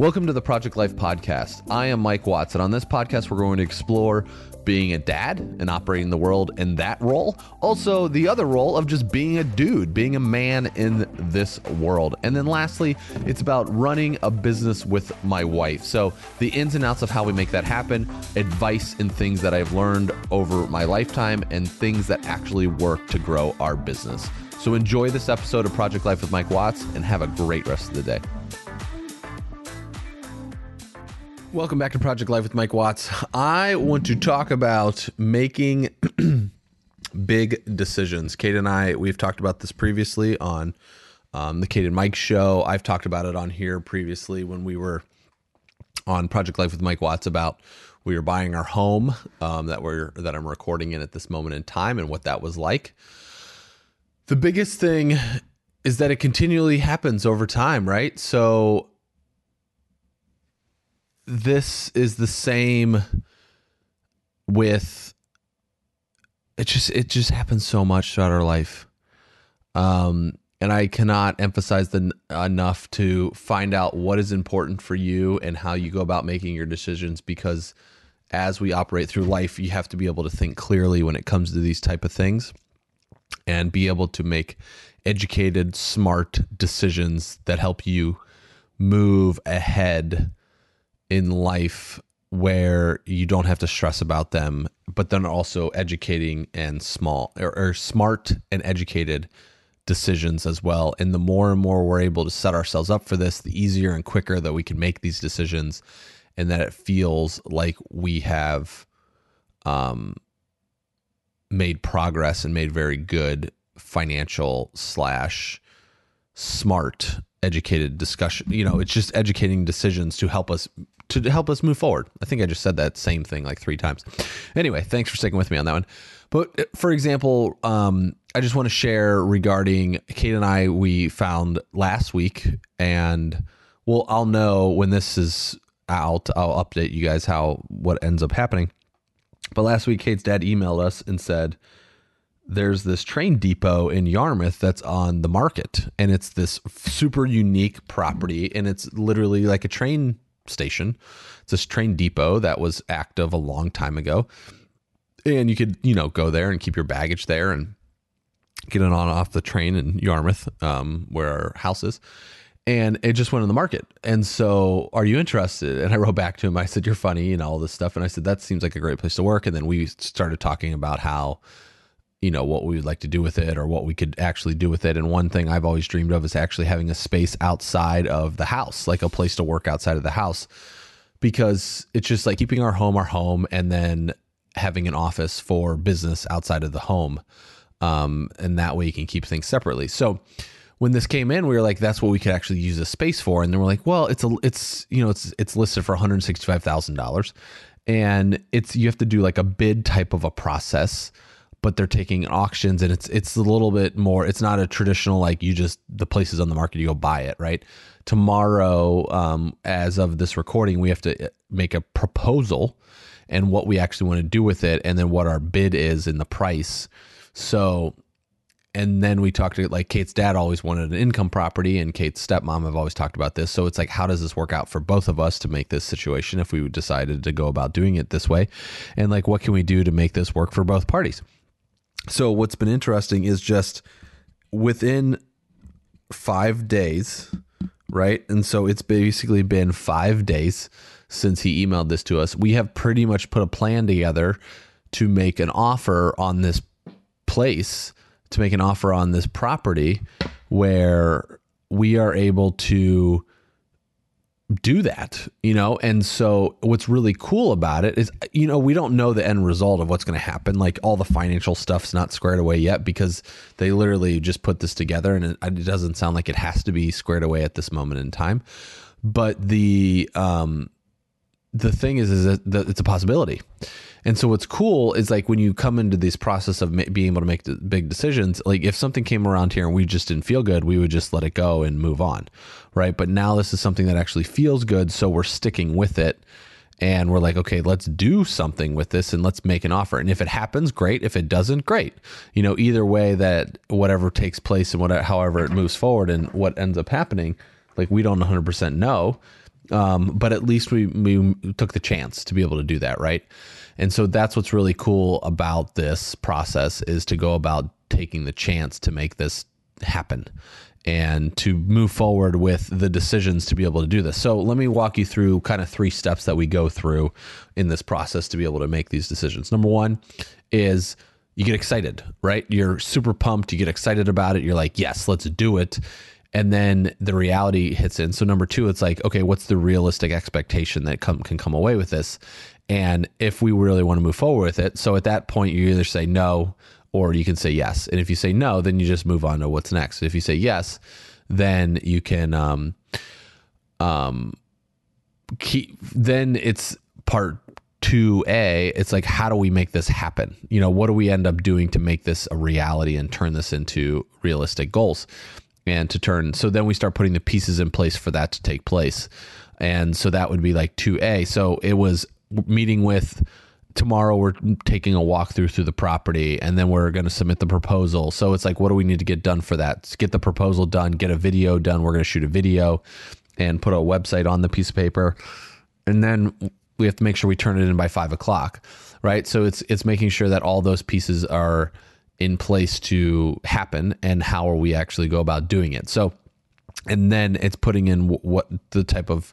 Welcome to the Project Life Podcast. I am Mike Watts, and on this podcast, we're going to explore being a dad and operating the world in that role. Also, the other role of just being a dude, being a man in this world. And then lastly, it's about running a business with my wife. So the ins and outs of how we make that happen, advice and things that I've learned over my lifetime, and things that actually work to grow our business. So enjoy this episode of Project Life with Mike Watts and have a great rest of the day. Welcome back to Project Life with Mike Watts. I want to talk about making big decisions. Kate and I, we've talked about this previously on the Kate and Mike show. I've talked about it on here previously when we were on Project Life with Mike Watts about we were buying our home that I'm recording in at this moment in time and what that was like. The biggest thing is that it continually happens over time, right? So this is the same with, it just happens so much throughout our life. And I cannot emphasize enough to find out what is important for you and how you go about making your decisions, because as we operate through life, you have to be able to think clearly when it comes to these type of things, and be able to make educated, smart decisions that help you move ahead in life where you don't have to stress about them, but then also educating and smart and educated decisions as well. And the more and more we're able to set ourselves up for this, the easier and quicker that we can make these decisions, and that it feels like we have made progress and made very good financial / smart educated discussion. You know, it's just educating decisions to help us move forward. I think I just said that same thing like 3 times. Anyway, thanks for sticking with me on that one. But for example, I just want to share regarding Kate and I, we found last week, and well, I'll know when this is out, I'll update you guys what ends up happening. But last week, Kate's dad emailed us and said, there's this train depot in Yarmouth that's on the market, and it's this super unique property, and it's literally like a train station. It's this train depot that was active a long time ago, and you could, go there and keep your baggage there and get it on and off the train in Yarmouth, where our house is. And it just went on the market. And so, are you interested? And I wrote back to him. I said, you're funny and all this stuff. And I said, that seems like a great place to work. And then we started talking about how, what we would like to do with it or what we could actually do with it. And one thing I've always dreamed of is actually having a space outside of the house, like a place to work outside of the house, because it's just like keeping our home, and then having an office for business outside of the home. And that way you can keep things separately. So when this came in, we were like, that's what we could actually use a space for. And then we're like, well, it's listed for $165,000, and you have to do like a bid type of a process, but they're taking auctions, and it's a little bit more, it's not a traditional, like the place is on the market, you go buy it, right? Tomorrow, as of this recording, we have to make a proposal and what we actually want to do with it, and then what our bid is and the price. So, and then we talked to, like, Kate's dad always wanted an income property, and Kate's stepmom have always talked about this. So it's like, how does this work out for both of us to make this situation if we decided to go about doing it this way? And like, what can we do to make this work for both parties? So what's been interesting is just within 5 days, right? And so it's basically been 5 days since he emailed this to us. We have pretty much put a plan together to make an offer on this place, to make an offer on this property, where we are able to do that, And so what's really cool about it is, we don't know the end result of what's going to happen. Like, all the financial stuff's not squared away yet, because they literally just put this together, and it doesn't sound like it has to be squared away at this moment in time. But the thing is that it's a possibility. And so what's cool is, like, when you come into this process of being able to make the big decisions, like if something came around here and we just didn't feel good, we would just let it go and move on, right? But now this is something that actually feels good, so we're sticking with it, and we're like, okay, let's do something with this, and let's make an offer. And if it happens, great. If it doesn't, great. Either way, that whatever takes place and however it moves forward and what ends up happening, like, we don't 100% know. But at least we took the chance to be able to do that, right? And so that's what's really cool about this process, is to go about taking the chance to make this happen and to move forward with the decisions to be able to do this. So let me walk you through kind of three steps that we go through in this process to be able to make these decisions. Number one is you get excited, right? You're super pumped. You get excited about it. You're like, yes, let's do it. And then the reality hits in. So number two, it's like, okay, what's the realistic expectation that can come away with this? And if we really want to move forward with it. So at that point, you either say no, or you can say yes. And if you say no, then you just move on to what's next. If you say yes, then you can, then it's part 2A. It's like, how do we make this happen? You know, what do we end up doing to make this a reality and turn this into realistic goals? And to turn, so then we start putting the pieces in place for that to take place. And so that would be like 2A. So it was meeting with, tomorrow we're taking a walk through the property, and then we're going to submit the proposal. So it's like, what do we need to get done for that? Let's get the proposal done, get a video done. We're going to shoot a video and put a website on the piece of paper. And then we have to make sure we turn it in by 5 o'clock, right? So it's making sure that all those pieces are in place to happen, and how are we actually go about doing it. So, and then it's putting in what the type of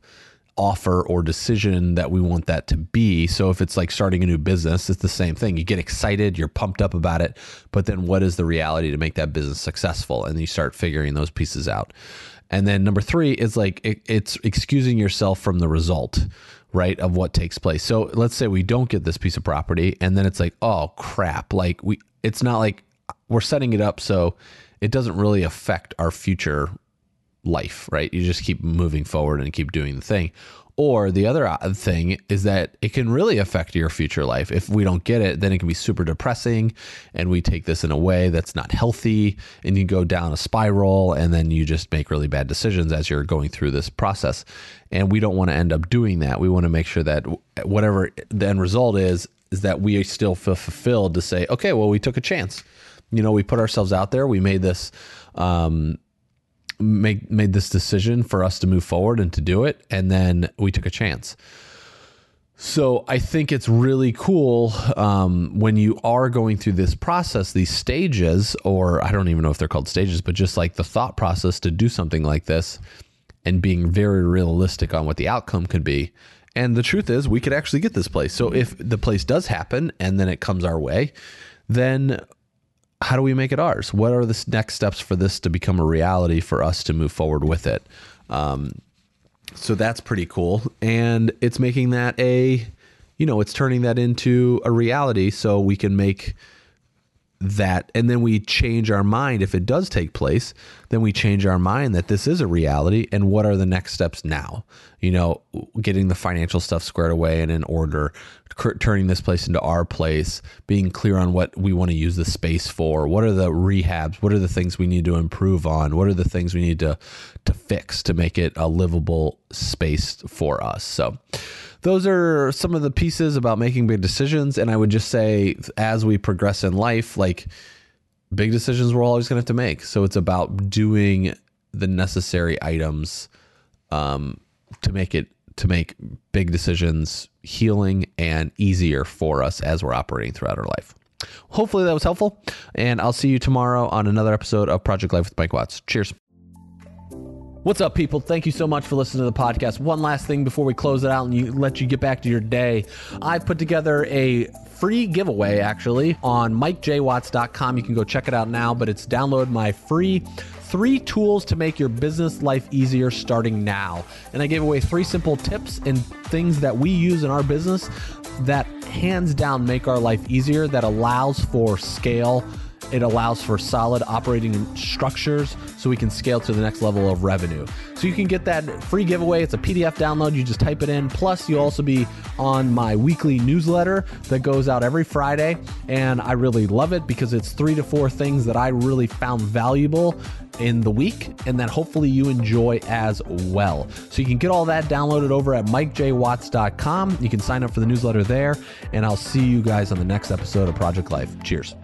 offer or decision that we want that to be. So if it's like starting a new business, it's the same thing. You get excited, you're pumped up about it, but then what is the reality to make that business successful? And you start figuring those pieces out. And then number three is like, it's excusing yourself from the result, right, of what takes place. So let's say we don't get this piece of property, and then it's like, oh crap, like it's not like we're setting it up so it doesn't really affect our future life, right? You just keep moving forward and keep doing the thing. Or the other thing is that it can really affect your future life. If we don't get it, then it can be super depressing, and we take this in a way that's not healthy, and you go down a spiral, and then you just make really bad decisions as you're going through this process. And we don't want to end up doing that. We want to make sure that whatever the end result is that we still feel fulfilled to say, okay, well, we took a chance. You know, we put ourselves out there. We made this, made this decision for us to move forward and to do it. And then we took a chance. So I think it's really cool when you are going through this process, these stages, or I don't even know if they're called stages, but just like the thought process to do something like this, and being very realistic on what the outcome could be. And the truth is, we could actually get this place. So if the place does happen and then it comes our way, then how do we make it ours? What are the next steps for this to become a reality for us to move forward with it? So that's pretty cool. And it's making that it's turning that into a reality, so we can make that. And then we change our mind. If it does take place, then we change our mind that this is a reality. And what are the next steps now? You know, getting the financial stuff squared away and in order, turning this place into our place, being clear on what we want to use the space for. What are the rehabs? What are the things we need to improve on? What are the things we need to fix to make it a livable space for us? So those are some of the pieces about making big decisions. And I would just say, as we progress in life, like, big decisions we're always going to have to make. So it's about doing the necessary items to make big decisions healing and easier for us as we're operating throughout our life. Hopefully that was helpful. And I'll see you tomorrow on another episode of Project Life with Mike Watts. Cheers. What's up, people? Thank you so much for listening to the podcast. One last thing before we close it out and let you get back to your day. I've put together a free giveaway, actually, on MikeJWatts.com. You can go check it out now, but it's download my free 3 tools to make your business life easier starting now. And I gave away 3 simple tips and things that we use in our business that hands down make our life easier, that allows for scale. It allows for solid operating structures so we can scale to the next level of revenue. So you can get that free giveaway. It's a PDF download. You just type it in. Plus, you'll also be on my weekly newsletter that goes out every Friday. And I really love it because it's 3 to 4 things that I really found valuable in the week, and that hopefully you enjoy as well. So you can get all that downloaded over at MikeJWatts.com. You can sign up for the newsletter there, and I'll see you guys on the next episode of Project Life. Cheers.